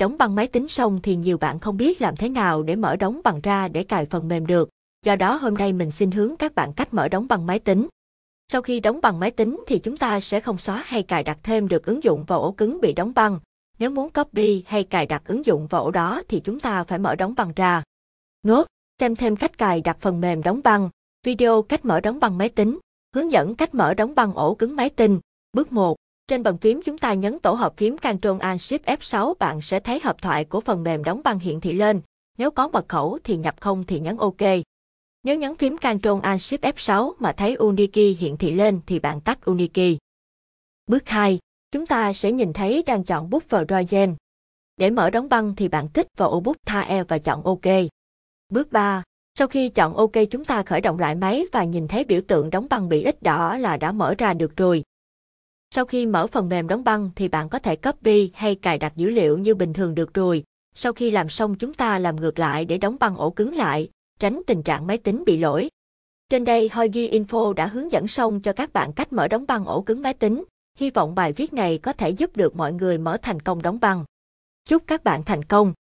Đóng băng máy tính xong thì nhiều bạn không biết làm thế nào để mở đóng băng ra để cài phần mềm được. Do đó hôm nay mình xin hướng các bạn cách mở đóng băng máy tính. Sau khi đóng băng máy tính thì chúng ta sẽ không xóa hay cài đặt thêm được ứng dụng vào ổ cứng bị đóng băng. Nếu muốn copy hay cài đặt ứng dụng vào ổ đó thì chúng ta phải mở đóng băng ra. Nốt, xem thêm cách cài đặt phần mềm đóng băng, video cách mở đóng băng máy tính, hướng dẫn cách mở đóng băng ổ cứng máy tính. Bước 1. Trên bàn phím chúng ta nhấn tổ hợp phím Ctrl+Alt+Shift+F6, bạn sẽ thấy hộp thoại của phần mềm đóng băng hiển thị lên. Nếu có mật khẩu thì nhập, không thì nhấn OK. Nếu nhấn phím Ctrl+Alt+Shift+F6 mà thấy Unikey hiển thị lên thì bạn tắt Unikey. Bước 2. Chúng ta sẽ nhìn thấy đang chọn bút vào Roygen. Để mở đóng băng thì bạn kích vào ô bút Thae và chọn OK. Bước 3. Sau khi chọn OK chúng ta khởi động lại máy và nhìn thấy biểu tượng đóng băng bị ít đỏ là đã mở ra được rồi. Sau khi mở phần mềm đóng băng thì bạn có thể copy hay cài đặt dữ liệu như bình thường được rồi. Sau khi làm xong chúng ta làm ngược lại để đóng băng ổ cứng lại, tránh tình trạng máy tính bị lỗi. Trên đây hoigi.info đã hướng dẫn xong cho các bạn cách mở đóng băng ổ cứng máy tính. Hy vọng bài viết này có thể giúp được mọi người mở thành công đóng băng. Chúc các bạn thành công!